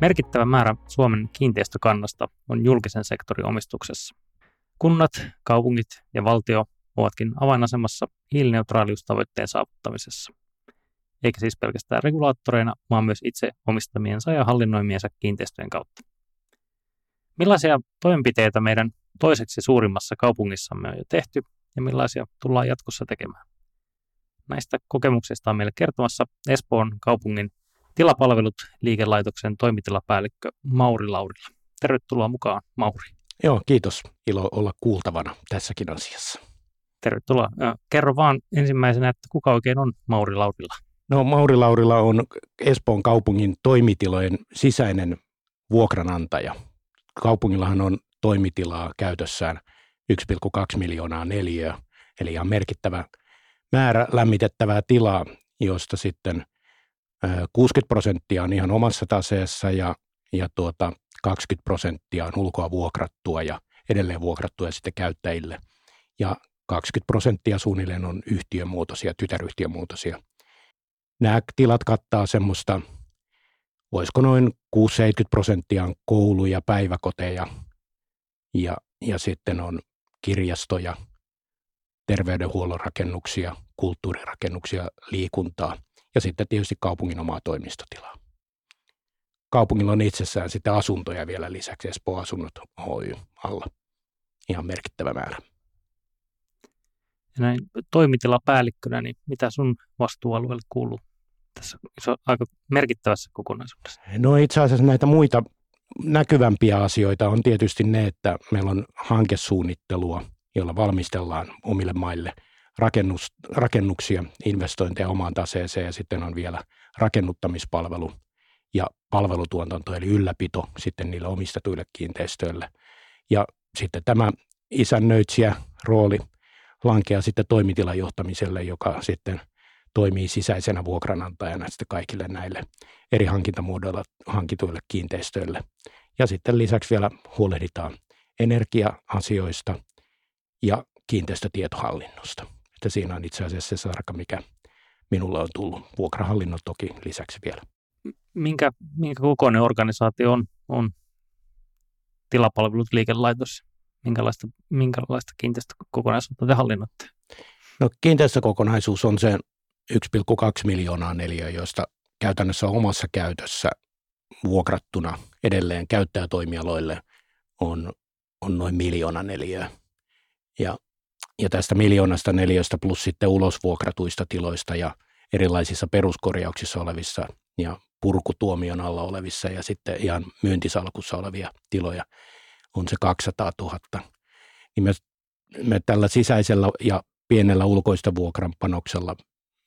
Merkittävä määrä Suomen kiinteistökannasta on julkisen sektorin omistuksessa. Kunnat, kaupungit ja valtio ovatkin avainasemassa hiilineutraaliustavoitteen saavuttamisessa. Eikä siis pelkästään regulaattoreina, vaan myös itse omistamiensa ja hallinnoimiensa kiinteistöjen kautta. Millaisia toimenpiteitä meidän toiseksi suurimmassa kaupungissamme on jo tehty ja millaisia tullaan jatkossa tekemään? Näistä kokemuksista on meille kertomassa Espoon kaupungin Tilapalvelut liikelaitoksen toimitilapäällikkö Mauri Laurila. Tervetuloa mukaan, Mauri. Joo, kiitos. Ilo olla kuultavana tässäkin asiassa. Tervetuloa. Kerro vaan ensimmäisenä, että kuka oikein on Mauri Laurila? No, Mauri Laurila on Espoon kaupungin toimitilojen sisäinen vuokranantaja. Kaupungillahan on toimitilaa käytössään 1,2 miljoonaa neliöä, eli ihan merkittävä määrä lämmitettävää tilaa, josta sitten 60% on ihan omassa taseessa ja 20% on ulkoa vuokrattua ja edelleen vuokrattua sitten käyttäjille. Ja 20% suunnilleen on yhtiömuotoisia, tytäryhtiömuotoisia. Nämä tilat kattaa semmoista, voisiko noin 60-70% on kouluja, päiväkoteja ja sitten on kirjastoja, terveydenhuollon rakennuksia, kulttuurirakennuksia, liikuntaa ja sitten tietysti kaupungin omaa toimistotilaa. Kaupungilla on itsessään sitten asuntoja vielä lisäksi Espoon Asunnot Oy alla. Ihan merkittävä määrä. Ja näin toimitilapäällikkönä, niin mitä sun vastuualueelle kuuluu tässä aika merkittävässä kokonaisuudessa? No, itse asiassa näitä muita näkyvämpiä asioita on tietysti ne, että meillä on hankesuunnittelua, jolla valmistellaan omille maille rakennuksia, investointeja omaan taseeseen ja sitten on vielä rakennuttamispalvelu ja palvelutuotanto eli ylläpito sitten niille omistetuille kiinteistöille. Ja sitten tämä isännöitsijä rooli lankeaa sitten toimitilan johtamiselle, joka sitten toimii sisäisenä vuokranantajana sitten kaikille näille eri hankintamuodoilla hankituille kiinteistöille. Ja sitten lisäksi vielä huolehditaan energia-asioista ja kiinteistötietohallinnosta. Että siinä on itse asiassa se sarka, mikä minulle on tullut. Vuokrahallinnon toki lisäksi vielä. Minkä kokoinen organisaatio on Tilapalvelut liikelaitos? Minkälaista kiinteistökokonaisuutta te hallinnoitte? No, kiinteistökokonaisuus on se 1,2 miljoonaa neliöä, joista käytännössä on omassa käytössä vuokrattuna edelleen käyttäjätoimialoille on noin 1 miljoona neliöä. Ja tästä 1 miljoonasta neliöstä plus sitten ulosvuokratuista tiloista ja erilaisissa peruskorjauksissa olevissa ja purkutuomion alla olevissa ja sitten ihan myyntisalkussa olevia tiloja on se 200 000. Niin me tällä sisäisellä ja pienellä ulkoista vuokranpanoksella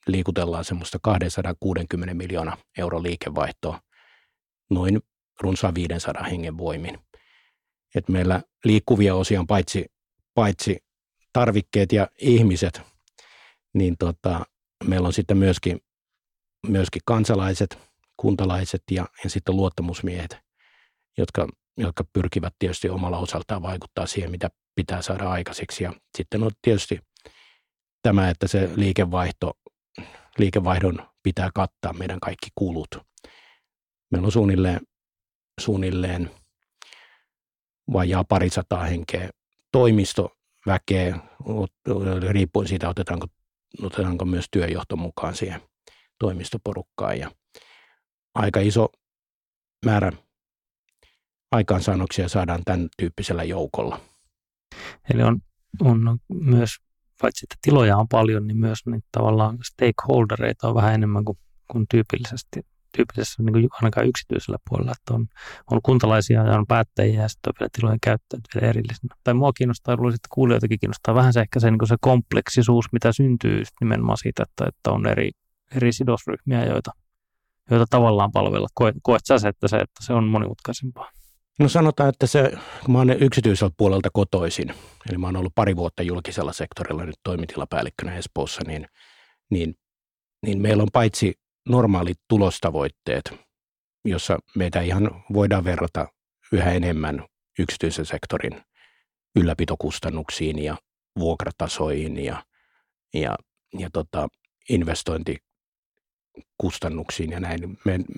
liikutellaan semmoista 260 miljoonaa euron liikevaihtoa noin runsaan 500 hengen voimin. Et meillä liikkuvia osia on paitsi tarvikkeet ja ihmiset, niin meillä on sitten myöskin kansalaiset, kuntalaiset ja sitten luottamusmiehet, jotka pyrkivät tietysti omalla osaltaan vaikuttaa siihen, mitä pitää saada aikaiseksi. Ja sitten on tietysti tämä, että se liikevaihdon pitää kattaa meidän kaikki kulut. Meillä on suunnilleen vajaa 200 henkeä toimistoväkeä, riippuen siitä otetaanko myös työjohto mukaan siihen toimistoporukkaan. Ja aika iso määrä aikaansaannoksia saadaan tämän tyyppisellä joukolla. Eli on myös, paitsi että tiloja on paljon, niin myös niin tavallaan stakeholdereita on vähän enemmän kuin tyypillisessä niin ainakaan yksityisellä puolella, että on kuntalaisia ja on päättäjiä ja sitten on vielä tilojen käyttäjät vielä erillisenä. Tai mua kiinnostaa, luulisin, että kuulijoitakin kiinnostaa vähän se ehkä se kompleksisuus, mitä syntyy nimenomaan siitä, että on eri sidosryhmiä, joita tavallaan palvella. Koet sä se, että se on monimutkaisempaa? No sanotaan, että se, kun mä oon yksityiseltä puolelta kotoisin, eli mä oon ollut pari vuotta julkisella sektorilla nyt toimitilapäällikkönä Espoossa, niin meillä on paitsi normaalit tulostavoitteet, jossa meitä ihan voidaan verrata yhä enemmän yksityisen sektorin ylläpitokustannuksiin ja vuokratasoihin ja investointikustannuksiin ja näin.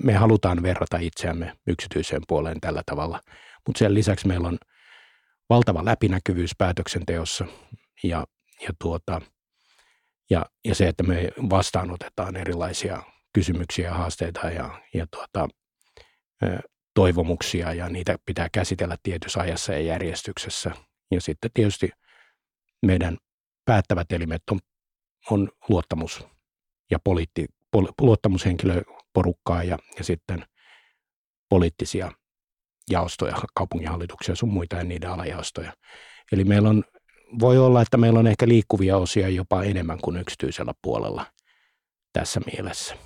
Me halutaan verrata itseämme yksityiseen puoleen tällä tavalla, mutta sen lisäksi meillä on valtava läpinäkyvyys päätöksenteossa ja se, että me vastaanotetaan erilaisia kysymyksiä ja haasteita ja toivomuksia ja niitä pitää käsitellä tietyssä ajassa ja järjestyksessä. Ja sitten tietysti meidän päättävät elimet on luottamus ja luottamushenkilöporukkaa ja sitten poliittisia jaostoja, kaupunginhallituksia sun muita ja niiden alajaostoja. Eli meillä on, voi olla, että meillä on ehkä liikkuvia osia jopa enemmän kuin yksityisellä puolella tässä mielessä.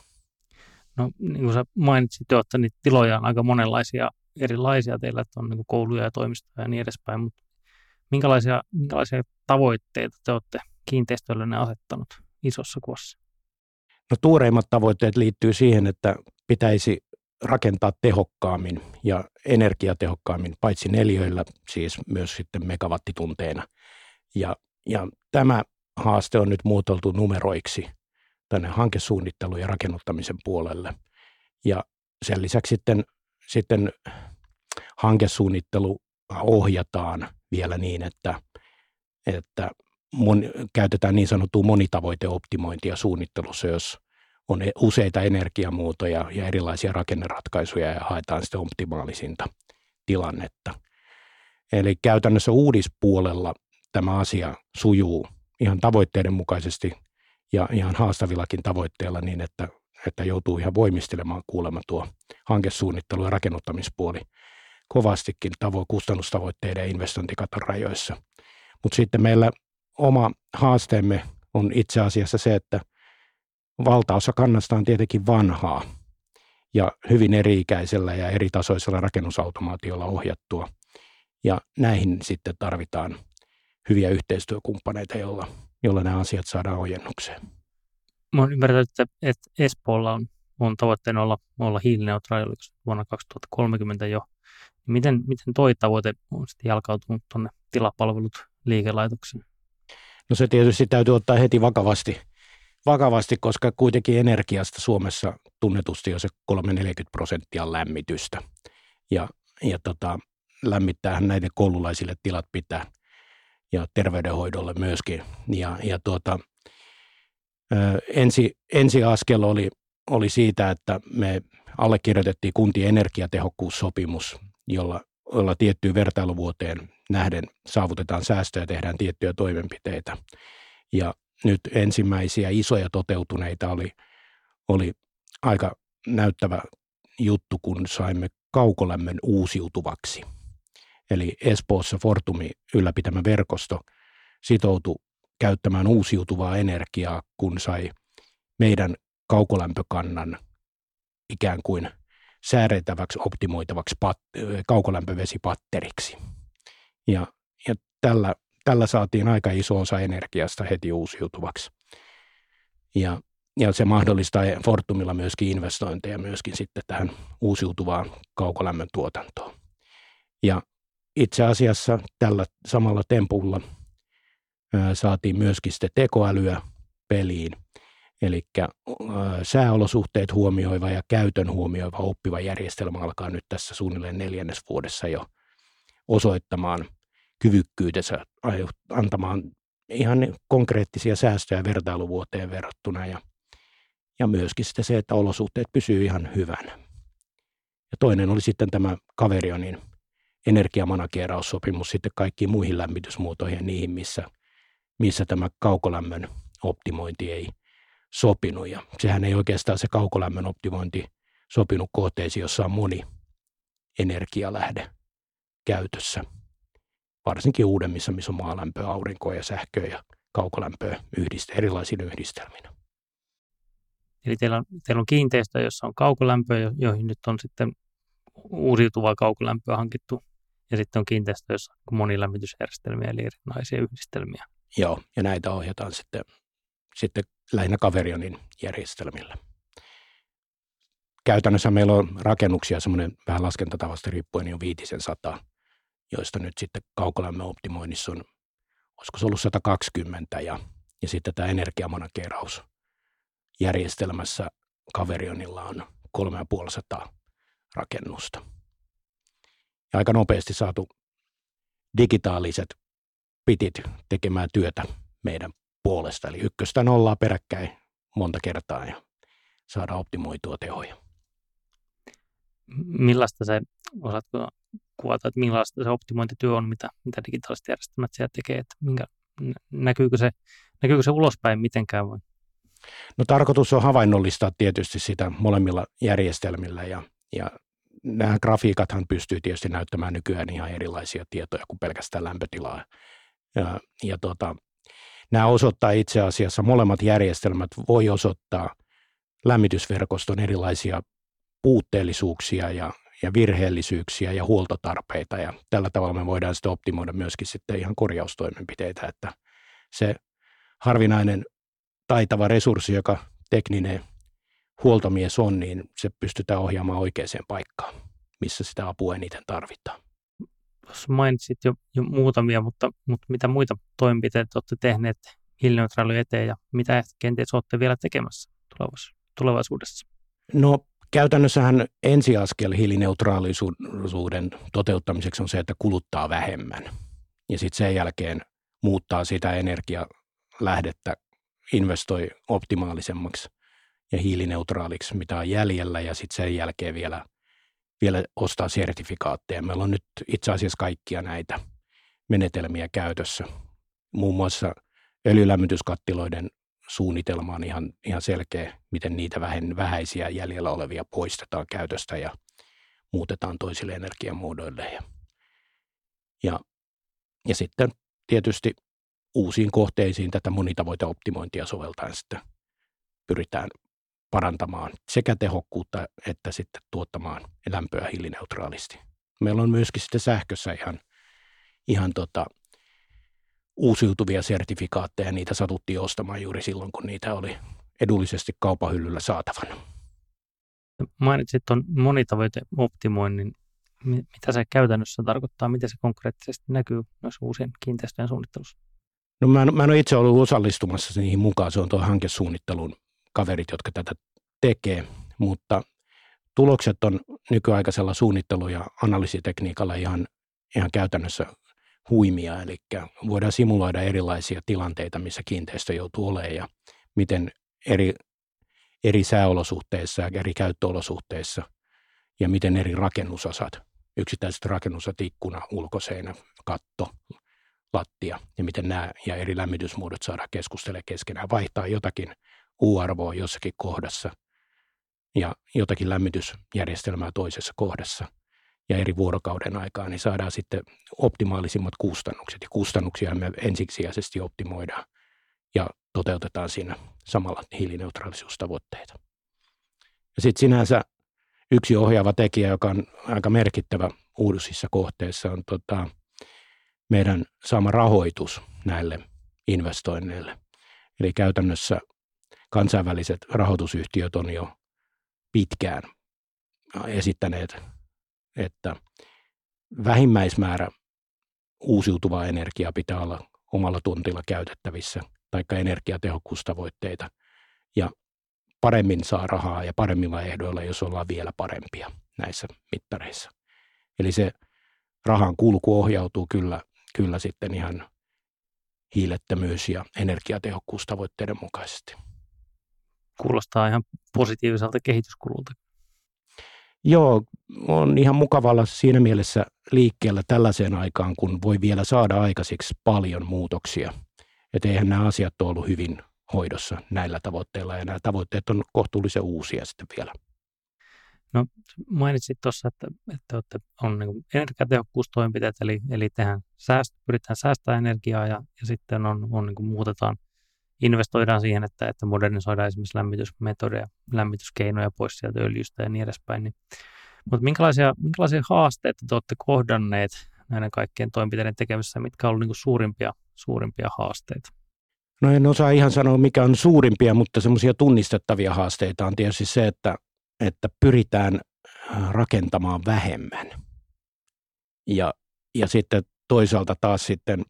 No niin kuin sä mainitsit jo, että niitä tiloja on aika monenlaisia erilaisia teillä, että on niin kouluja ja toimistoja ja niin edespäin, mutta minkälaisia tavoitteita te olette kiinteistöllenne asettanut isossa kuvassa? No tuoreimmat tavoitteet liittyy siihen, että pitäisi rakentaa tehokkaammin ja energiatehokkaammin, paitsi neliöillä, siis myös sitten megawattitunteina. Ja tämä haaste on nyt muotoiltu numeroiksi tänne hankesuunnittelun ja rakennuttamisen puolelle. Ja sen lisäksi sitten hankesuunnittelu ohjataan vielä niin, että käytetään niin sanottua monitavoiteoptimointia suunnittelussa, jos on useita energiamuotoja ja erilaisia rakenneratkaisuja ja haetaan sitten optimaalisinta tilannetta. Eli käytännössä uudispuolella tämä asia sujuu ihan tavoitteiden mukaisesti ja ihan haastavillakin tavoitteilla niin, että joutuu ihan voimistelemaan kuulemma tuo hankesuunnittelu- ja rakennuttamispuoli kovastikin kustannustavoitteiden ja investointikaton rajoissa. Mutta sitten meillä oma haasteemme on itse asiassa se, että valtaosa kannasta on tietenkin vanhaa ja hyvin eri-ikäisellä ja eritasoisella rakennusautomaatiolla ohjattua. Ja näihin sitten tarvitaan hyviä yhteistyökumppaneita, jolla nämä asiat saadaan ojennukseen. Mä oon ymmärtänyt, että Espoolla on tavoitteena olla hiilineutraali vuonna 2030 jo. Miten toi tavoite on sitten jalkautunut tuonne tilapalvelut liikelaitokseen? No se tietysti täytyy ottaa heti vakavasti, koska kuitenkin energiasta Suomessa tunnetusti jo se 30-40% lämmitystä. Ja lämmittäähän näiden koululaisille tilat pitää ja terveydenhoidolle myöskin. Ensiaskel oli siitä, että me allekirjoitettiin kuntien energiatehokkuussopimus, jolla tiettyyn vertailuvuoteen nähden saavutetaan säästöjä ja tehdään tiettyjä toimenpiteitä. Ja nyt ensimmäisiä isoja toteutuneita oli aika näyttävä juttu, kun saimme kaukolämmön uusiutuvaksi. Eli Espoossa Fortumi ylläpitämä verkosto sitoutui käyttämään uusiutuvaa energiaa, kun sai meidän kaukolämpökannan ikään kuin säädettäväksi optimoitavaksi kaukolämpövesipatteriksi. Ja tällä saatiin aika iso osa energiasta heti uusiutuvaksi. Ja se mahdollistaa Fortumilla myöskin investointeja myöskin sitten tähän uusiutuvaan kaukolämmön tuotantoon. Ja itse asiassa tällä samalla tempulla saatiin myöskin sitten tekoälyä peliin. Eli sääolosuhteet huomioiva ja käytön huomioiva oppiva järjestelmä alkaa nyt tässä suunnilleen 4. vuodessa jo osoittamaan kyvykkyytensä antamaan ihan konkreettisia säästöjä vertailuvuoteen verrattuna ja myöskin sitten se, että olosuhteet pysyy ihan hyvänä. Ja toinen oli sitten tämä Caverionin energiamanageeraussopimus sitten kaikkiin muihin lämmitysmuotoihin ja niihin, missä tämä kaukolämmön optimointi ei sopinut. Ja sehän ei oikeastaan se kaukolämmön optimointi sopinut kohteisiin, jossa on moni energialähde käytössä. Varsinkin uudemmissa, missä on maalämpöä, aurinkoa ja sähköä ja kaukolämpöä erilaisina yhdistelminä. Eli teillä on kiinteistö, jossa on kaukolämpöä, joihin nyt on sitten uusiutuvaa kaukolämpöä hankittu. Ja sitten on kiinteistöissä monilämmitysjärjestelmiä eli erinäisiä yhdistelmiä. Joo, ja näitä ohjataan sitten lähinnä Caverionin järjestelmillä. Käytännössä meillä on rakennuksia semmoinen vähän laskentatavasta riippuen jo 500, joista nyt sitten kaukolämmön optimoinnissa on, olisiko se ollut 120, ja sitten tämä energiamanageeraus järjestelmässä Caverionilla on 3500 rakennusta. Ja aika nopeasti saatu digitaaliset pitit tekemään työtä meidän puolesta, eli ykköstä nollaa peräkkäin monta kertaa ja saada optimoitua tehoja. Millaista se, osaatko kuvata, että millaista se optimointityö on, mitä digitaaliset järjestelmät siellä tekee, että näkyykö se ulospäin mitenkään vai? No tarkoitus on havainnollistaa tietysti sitä molemmilla järjestelmillä ja nämä grafiikathan pystyy tietysti näyttämään nykyään ihan erilaisia tietoja kuin pelkästään lämpötilaa. Nämä osoittaa itse asiassa, molemmat järjestelmät voi osoittaa lämmitysverkoston erilaisia puutteellisuuksia ja virheellisyyksiä ja huoltotarpeita. Ja tällä tavalla me voidaan sitten optimoida myöskin sitten ihan korjaustoimenpiteitä, että se harvinainen taitava resurssi, joka tekninen huoltomies on, niin se pystytään ohjaamaan oikeaan paikkaan, missä sitä apua eniten tarvitaan. Tuossa mainitsit jo muutamia, mutta mitä muita toimenpiteitä olette tehneet hiilineutraalin eteen ja mitä kenties olette vielä tekemässä tulevaisuudessa? No käytännössähän ensiaskel hiilineutraalisuuden toteuttamiseksi on se, että kuluttaa vähemmän ja sitten sen jälkeen muuttaa sitä energialähdettä, investoi optimaalisemmaksi ja hiilineutraaliksi, mitä on jäljellä ja sitten sen jälkeen vielä ostaa sertifikaatteja. Meillä on nyt itse asiassa kaikkia näitä menetelmiä käytössä. Muun muassa öljylämmityskattiloiden suunnitelma on ihan selkeä, miten niitä vähäisiä jäljellä olevia poistetaan käytöstä ja muutetaan toisille energiamuodoille. Ja sitten tietysti uusiin kohteisiin tätä monitavoiteoptimointia soveltaen sitten pyritään parantamaan sekä tehokkuutta että sitten tuottamaan lämpöä hiilineutraalisti. Meillä on myöskin sitten sähkössä ihan uusiutuvia sertifikaatteja. Niitä satuttiin ostamaan juuri silloin, kun niitä oli edullisesti kaupan hyllyllä saatavana. Mainitsit tuon monitavoiteoptimoinnin. Mitä se käytännössä tarkoittaa? Miten se konkreettisesti näkyy myös uusien kiinteistöjen suunnittelussa? No mä en ole itse ollut osallistumassa niihin mukaan. Se on tuo hankesuunnittelun kaverit, jotka tätä tekee, mutta tulokset on nykyaikaisella suunnittelu- ja analyysitekniikalla ihan käytännössä huimia, eli voidaan simuloida erilaisia tilanteita, missä kiinteistö joutuu olemaan ja miten eri sääolosuhteissa ja eri käyttöolosuhteissa ja miten eri rakennusosat, yksittäiset rakennusosat, ikkuna, ulkoseinä, katto, lattia ja miten nämä ja eri lämmitysmuodot saadaan keskustelemaan keskenään, vaihtaa jotakin U-arvoa jossakin kohdassa ja jotakin lämmitysjärjestelmää toisessa kohdassa ja eri vuorokauden aikaa, niin saadaan sitten optimaalisimmat kustannukset. Ja kustannuksia me ensisijaisesti optimoidaan ja toteutetaan siinä samalla hiilineutraalisuustavoitteita. Ja sitten sinänsä yksi ohjaava tekijä, joka on aika merkittävä uudisissa kohteissa, on meidän saama rahoitus näille investoinneille. Eli käytännössä kansainväliset rahoitusyhtiöt on jo pitkään esittäneet, että vähimmäismäärä uusiutuvaa energiaa pitää olla omalla tontilla käytettävissä, taikka energiatehokkuustavoitteita, ja paremmin saa rahaa ja paremmilla ehdoilla, jos ollaan vielä parempia näissä mittareissa. Eli se rahan kulku ohjautuu kyllä sitten ihan hiilettömyys- ja energiatehokkuustavoitteiden mukaisesti. Kuulostaa ihan positiiviselta kehityskululta. Joo, on ihan mukavalla siinä mielessä liikkeellä tällaiseen aikaan, kun voi vielä saada aikaiseksi paljon muutoksia. Että eihän nämä asiat ole ollut hyvin hoidossa näillä tavoitteilla, ja nämä tavoitteet on kohtuullisen uusia sitten vielä. No mainitsit tuossa, että on niin energiatehokkuustoimenpiteet, eli pyritään säästämään energiaa, ja sitten on niin muutetaan. Investoidaan siihen, että modernisoidaan esimerkiksi lämmitysmetodeja, lämmityskeinoja pois sieltä öljystä ja niin edespäin. Niin Mutta minkälaisia haasteita te olette kohdanneet näiden kaikkien toimenpiteiden tekemisessä, mitkä on ollut niinku suurimpia haasteita? No en osaa ihan sanoa, mikä on suurimpia, mutta semmoisia tunnistettavia haasteita on tietysti se, että pyritään rakentamaan vähemmän. Ja sitten toisaalta taas sitten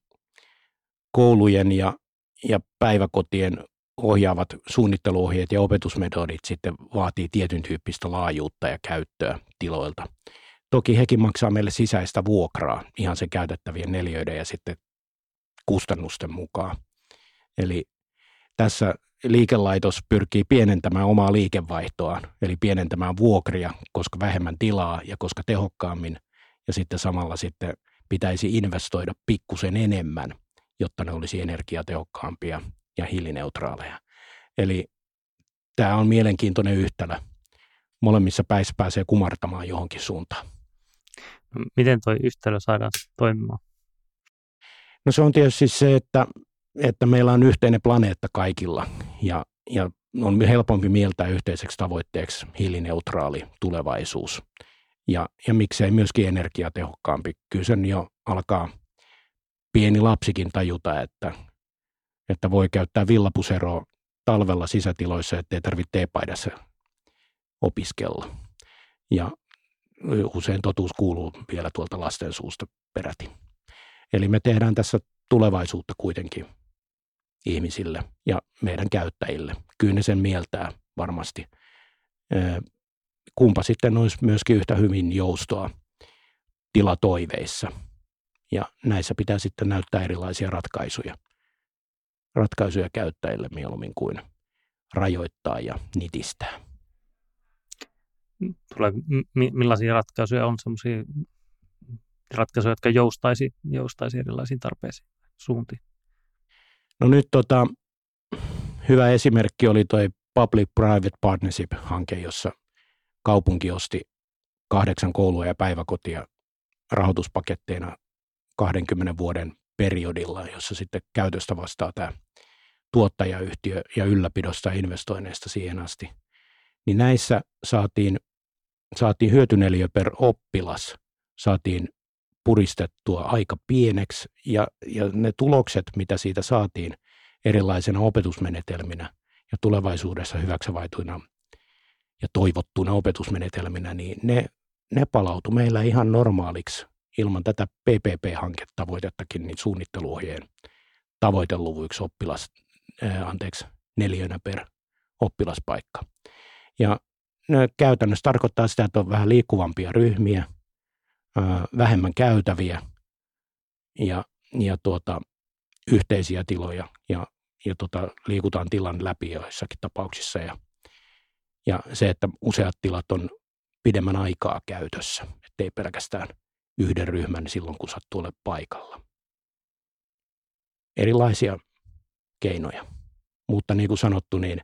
koulujen ja päiväkotien ohjaavat suunnitteluohjeet ja opetusmetodit sitten vaatii tietyn tyyppistä laajuutta ja käyttöä tiloilta. Toki hekin maksaa meille sisäistä vuokraa ihan sen käytettävien neliöiden ja sitten kustannusten mukaan. Eli tässä liikelaitos pyrkii pienentämään omaa liikevaihtoaan, eli pienentämään vuokria, koska vähemmän tilaa ja koska tehokkaammin, ja sitten samalla sitten pitäisi investoida pikkusen enemmän, jotta ne olisi energiatehokkaampia ja hiilineutraaleja. Eli tämä on mielenkiintoinen yhtälö. Molemmissa päissä pääsee kumartamaan johonkin suuntaan. No, miten tuo yhtälö saadaan toimimaan? No se on tietysti se, että meillä on yhteinen planeetta kaikilla ja on helpompi mieltää yhteiseksi tavoitteeksi hiilineutraali tulevaisuus. Ja miksei myöskin energiatehokkaampi. Kyllä sen jo alkaa pieni lapsikin tajuta, että voi käyttää villapuseroa talvella sisätiloissa, ettei tarvitse teepaidassa opiskella. Ja usein totuus kuuluu vielä tuolta lasten suusta peräti. Eli me tehdään tässä tulevaisuutta kuitenkin ihmisille ja meidän käyttäjille. Kyllä ne sen mieltää varmasti. Kumpa sitten olisi myöskin yhtä hyvin joustoa tilatoiveissa. Ja näissä pitää sitten näyttää erilaisia ratkaisuja käyttäjille mieluummin kuin rajoittaa ja nitistää. Millaisia ratkaisuja on semmoisia ratkaisuja, jotka joustaisi erilaisiin tarpeisiin suuntiin? No nyt hyvä esimerkki oli toi Public-Private Partnership-hanke, jossa kaupunki osti 8 koulua ja päiväkotia rahoituspaketteina 20 vuoden periodilla, jossa sitten käytöstä vastaa tämä tuottajayhtiö ja ylläpidosta ja investoinneista siihen asti. Niin näissä saatiin hyötyneliö per oppilas, saatiin puristettua aika pieneksi ja ne tulokset, mitä siitä saatiin erilaisena opetusmenetelminä ja tulevaisuudessa hyväksyvaituina ja toivottuina opetusmenetelminä, niin ne palautu meillä ihan normaaliksi ilman tätä PPP-hanketavoitettakin niin suunnitteluohjeen tavoiteluvuiksi neliönä per oppilaspaikka. Ja ne käytännössä tarkoittaa sitä, että on vähän liikkuvampia ryhmiä, vähemmän käytäviä ja yhteisiä tiloja ja liikutaan tilan läpi joissakin tapauksissa ja se, että useat tilat on pidemmän aikaa käytössä, ettei pelkästään yhden ryhmän silloin, kun sattuu olemaan paikalla. Erilaisia keinoja, mutta niin kuin sanottu, niin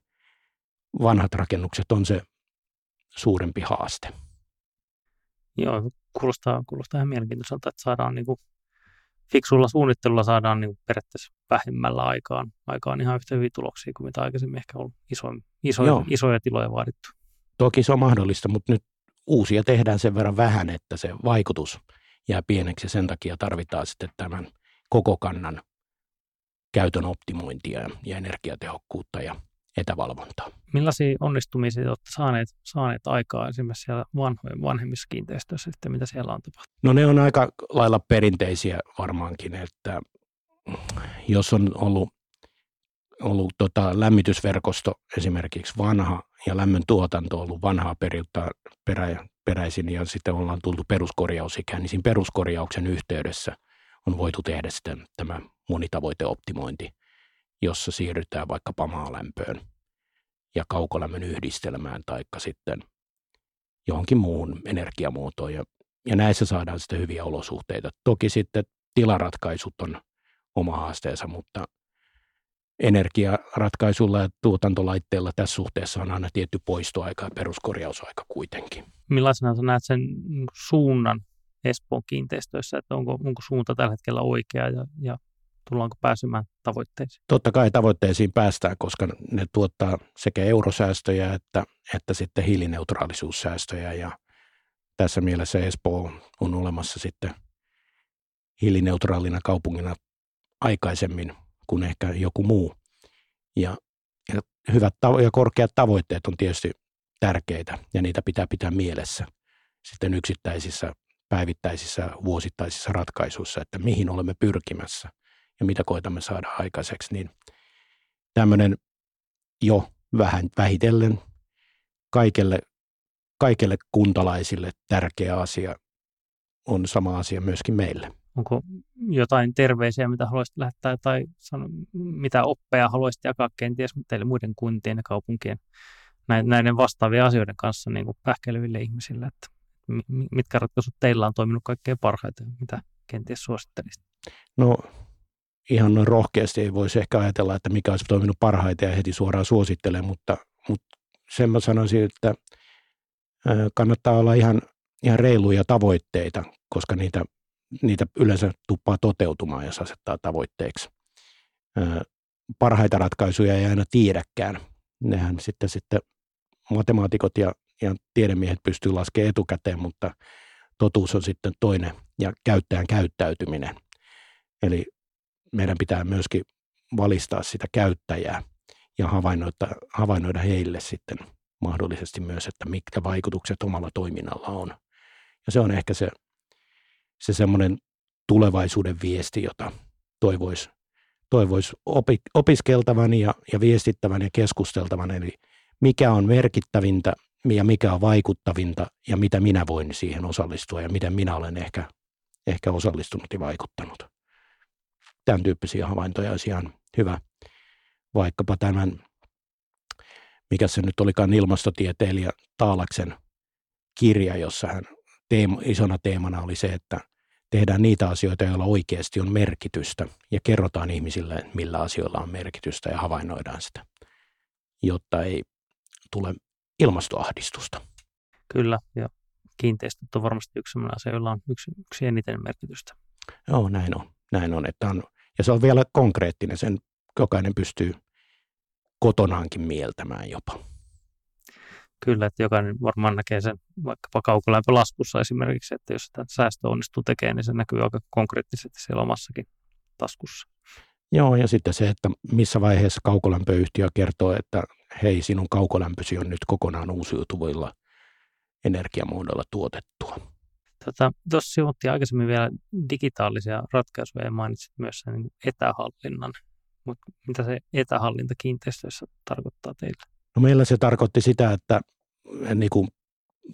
vanhat rakennukset on se suurempi haaste. Joo, kuulostaa ihan mielenkiintoiselta, että saadaan niinku fiksulla suunnittelulla saadaan niinku periaatteessa vähemmällä aikaan ihan yhtä hyviä tuloksia kuin mitä aikaisemmin ehkä on isoja tiloja vaadittu. Toki se on mahdollista, mutta nyt uusia tehdään sen verran vähän, että se vaikutus jää pieneksi. Sen takia tarvitaan sitten tämän koko kannan käytön optimointia ja energiatehokkuutta ja etävalvontaa. Millaisia onnistumisia olette saaneet aikaa esimerkiksi siellä vanhemmissa kiinteistöissä, että mitä siellä on tapahtunut? No ne on aika lailla perinteisiä varmaankin, että jos on ollut lämmitysverkosto esimerkiksi vanha ja lämmön tuotanto on ollut vanhaa peräisin ja sitten ollaan tultu peruskorjausikään, niin siinä peruskorjauksen yhteydessä on voitu tehdä sitten tämä monitavoiteoptimointi, jossa siirrytään vaikkapa maalämpöön ja kaukolämmön yhdistelmään tai sitten johonkin muuhun energiamuotoon. Ja näissä saadaan sitten hyviä olosuhteita. Toki sitten tilaratkaisut on oma haasteensa, mutta energiaratkaisulla ja tuotantolaitteilla tässä suhteessa on aina tietty poistoaika ja peruskorjausaika kuitenkin. Millaisena sä näet sen suunnan Espoon kiinteistöissä, että onko suunta tällä hetkellä oikea ja tullaanko pääsemään tavoitteisiin? Totta kai tavoitteisiin päästään, koska ne tuottaa sekä eurosäästöjä että sitten hiilineutraalisuussäästöjä ja tässä mielessä Espoo on olemassa sitten hiilineutraalina kaupungina aikaisemmin kuin ehkä joku muu. Ja hyvät ja korkeat tavoitteet on tietysti tärkeitä ja niitä pitää pitää mielessä sitten yksittäisissä, päivittäisissä, vuosittaisissa ratkaisuissa, että mihin olemme pyrkimässä ja mitä koitamme saada aikaiseksi. Niin tämmöinen jo vähän vähitellen kaikelle kuntalaisille tärkeä asia on sama asia myöskin meille. Onko jotain terveisiä, mitä haluaisit lähettää tai mitä oppeja haluaisit jakaa kenties teille muiden kuntien ja kaupunkien näiden vastaavien asioiden kanssa niin kuin pähkäilyville ihmisille, että mitkä ratkaisut teillä on toiminut kaikkein parhaiten, mitä kenties suosittelisit? No ihan rohkeasti ei voisi ehkä ajatella, että mikä olisi toiminut parhaiten ja heti suoraan suosittelen, mutta sen mä sanoisin, että kannattaa olla ihan reiluja tavoitteita, koska niitä yleensä tuppaa toteutumaan, jos asettaa tavoitteeksi. Parhaita ratkaisuja ei aina tiedäkään. Nehän sitten matemaatikot ja tiedemiehet pystyy laskemaan etukäteen, mutta totuus on sitten toinen ja käyttäjän käyttäytyminen. Eli meidän pitää myöskin valistaa sitä käyttäjää ja havainnoida heille sitten mahdollisesti myös, että mitkä vaikutukset omalla toiminnalla on. Ja se on ehkä se semmoinen tulevaisuuden viesti, jota toivoisi opiskeltavan ja viestittävän ja keskusteltavan, eli mikä on merkittävintä ja mikä on vaikuttavinta ja mitä minä voin siihen osallistua ja miten minä olen ehkä osallistunut ja vaikuttanut. Tämän tyyppisiä havaintoja olisi ihan hyvä. Vaikkapa tämän, mikä se nyt olikaan, ilmastotieteilijä Taalaksen kirja, jossa hän isona teemana oli se, että tehdään niitä asioita, joilla oikeasti on merkitystä ja kerrotaan ihmisille, millä asioilla on merkitystä ja havainnoidaan sitä, jotta ei tule ilmastoahdistusta. Kyllä, ja kiinteistöt on varmasti yksi sellainen asia, jolla on yksi eniten merkitystä. Joo, näin on, että on, ja se on vielä konkreettinen, sen jokainen pystyy kotonaankin mieltämään jopa. Kyllä, että jokainen varmaan näkee sen vaikkapa kaukolämpölaskussa esimerkiksi, että jos tämä säästö onnistuu tekemään, niin se näkyy aika konkreettisesti siellä omassakin taskussa. Joo, ja sitten se, että missä vaiheessa kaukolämpöyhtiö kertoo, että hei, sinun kaukolämpösi on nyt kokonaan uusiutuvilla energiamuodoilla tuotettua. Tuossa sivuttiin aikaisemmin vielä digitaalisia ratkaisuja ja mainitsit myös sen etähallinnan. Mutta mitä se etähallinta kiinteistöissä tarkoittaa teille? No meillä se tarkoitti sitä, että niin kuin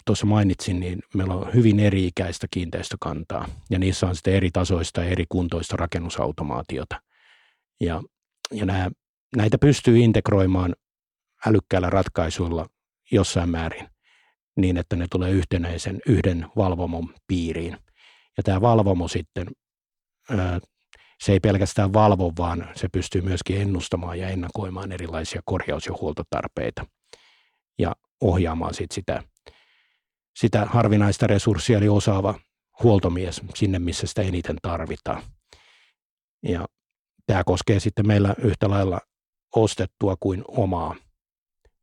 tuossa mainitsin, niin meillä on hyvin eri-ikäistä kiinteistökantaa ja niissä on sitten eri tasoista ja eri kuntoista rakennusautomaatiota. Ja näitä pystyy integroimaan älykkäillä ratkaisuilla jossain määrin niin, että ne tulee yhtenäisen yhden valvomon piiriin. Ja tämä valvomo sitten, se ei pelkästään valvo, vaan se pystyy myöskin ennustamaan ja ennakoimaan erilaisia korjaus- ja huoltotarpeita ja ohjaamaan sitä harvinaista resurssia, eli osaava huoltomies sinne, missä sitä eniten tarvitaan. Ja tämä koskee sitten meillä yhtä lailla ostettua kuin omaa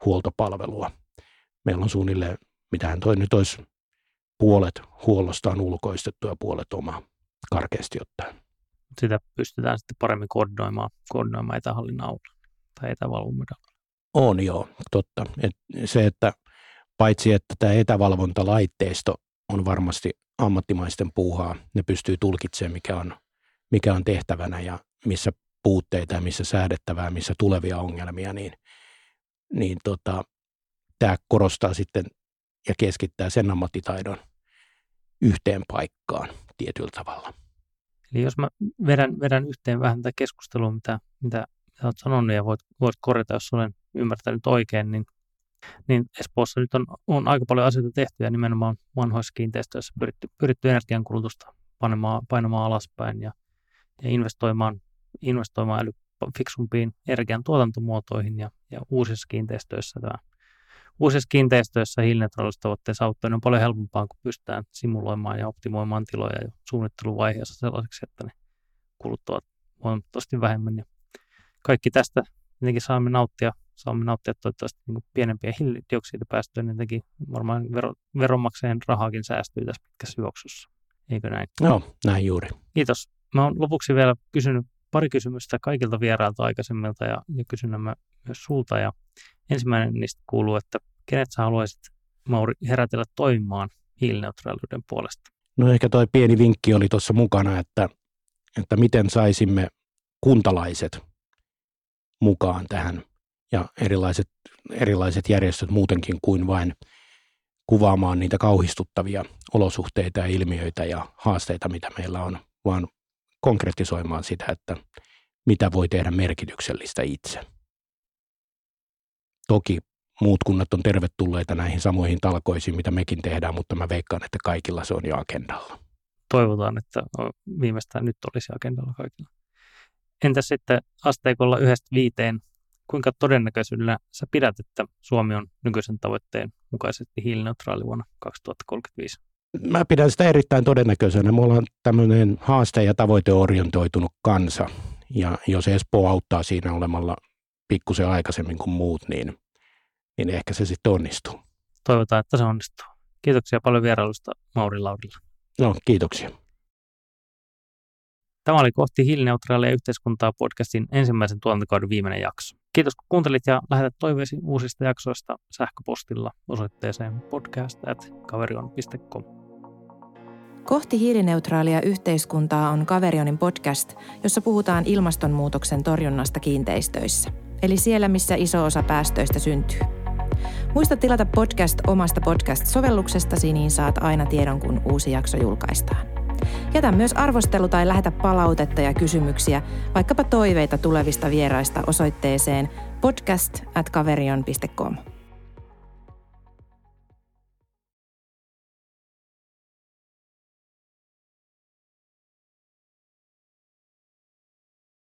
huoltopalvelua. Meillä on suunnilleen, mitähän toi nyt olisi, puolet huollostaan ulkoistettu ja puolet omaa karkeasti ottaen. Sitä pystytään sitten paremmin koordinoimaan etähallinnan avulla tai etävalvonnan. On joo, totta. Että paitsi että tämä etävalvontalaitteisto on varmasti ammattimaisten puuhaa, ne pystyy tulkitsemaan, mikä on tehtävänä ja missä puutteita ja missä säädettävää, missä tulevia ongelmia, niin tämä korostaa sitten ja keskittää sen ammattitaidon yhteen paikkaan tietyllä tavalla. Eli jos mä vedän yhteen vähän tätä keskustelua, mitä olet sanonut ja voit korjata, jos olen ymmärtänyt oikein, niin Espoossa nyt on aika paljon asioita tehty ja nimenomaan vanhoissa kiinteistöissä pyritty energiankulutusta painamaan alaspäin ja investoimaan fiksumpiin energiantuotantomuotoihin ja uusissa kiinteistöissä hiilineutraalisuustavoitteen saavuttaminen on paljon helpompaa, kun pystytään simuloimaan ja optimoimaan tiloja jo suunnitteluvaiheessa sellaiseksi, että ne kuluttavat huomattavasti vähemmän. Ja kaikki tästä tietenkin saamme nauttia saamme nauttia toivottavasti niin pienempiä hiilidioksidipäästöjä, niin jotenkin varmaan veronmaksajien rahaakin säästyy tässä pitkässä juoksussa. Eikö näin? Joo, näin juuri. Kiitos. Mä oon lopuksi vielä kysynyt pari kysymystä kaikilta vierailta aikaisemmilta ja kysyn nämä myös sulta. Ja ensimmäinen niistä kuuluu, että kenet sä haluaisit, Mauri, herätellä toimimaan hiilineutraaliuden puolesta? No ehkä toi pieni vinkki oli tuossa mukana, että miten saisimme kuntalaiset mukaan tähän ja erilaiset järjestöt muutenkin kuin vain kuvaamaan niitä kauhistuttavia olosuhteita ja ilmiöitä ja haasteita, mitä meillä on, vaan konkretisoimaan sitä, että mitä voi tehdä merkityksellistä itse. Toki muut kunnat on tervetulleita näihin samoihin talkoisiin, mitä mekin tehdään, mutta mä veikkaan, että kaikilla se on jo agendalla. Toivotaan, että viimeistään nyt olisi agendalla kaikilla. Entä sitten asteikolla 1–5, kuinka todennäköisyydellä sä pidät, että Suomi on nykyisen tavoitteen mukaisesti hiilineutraali vuonna 2035? Mä pidän sitä erittäin todennäköisenä. Me ollaan tämmöinen haaste- ja tavoiteorientoitunut kansa, ja jos Espoo auttaa siinä olemalla pikkusen aikaisemmin kuin muut, niin ehkä se sitten onnistuu. Toivotaan, että se onnistuu. Kiitoksia paljon vierailusta, Mauri Laurila. No, kiitoksia. Tämä oli Kohti hiilineutraalia yhteiskuntaa -podcastin ensimmäisen tuotantokauden viimeinen jakso. Kiitos kun kuuntelit ja lähetä toiveesi uusista jaksoista sähköpostilla osoitteeseen podcast@caverion.com. Kohti hiilineutraalia yhteiskuntaa on Caverionin podcast, jossa puhutaan ilmastonmuutoksen torjunnasta kiinteistöissä, eli siellä, missä iso osa päästöistä syntyy. Muista tilata podcast omasta podcast-sovelluksestasi, niin saat aina tiedon, kun uusi jakso julkaistaan. Jätä myös arvostelu tai lähetä palautetta ja kysymyksiä, vaikkapa toiveita tulevista vieraista osoitteeseen podcast@caverion.com.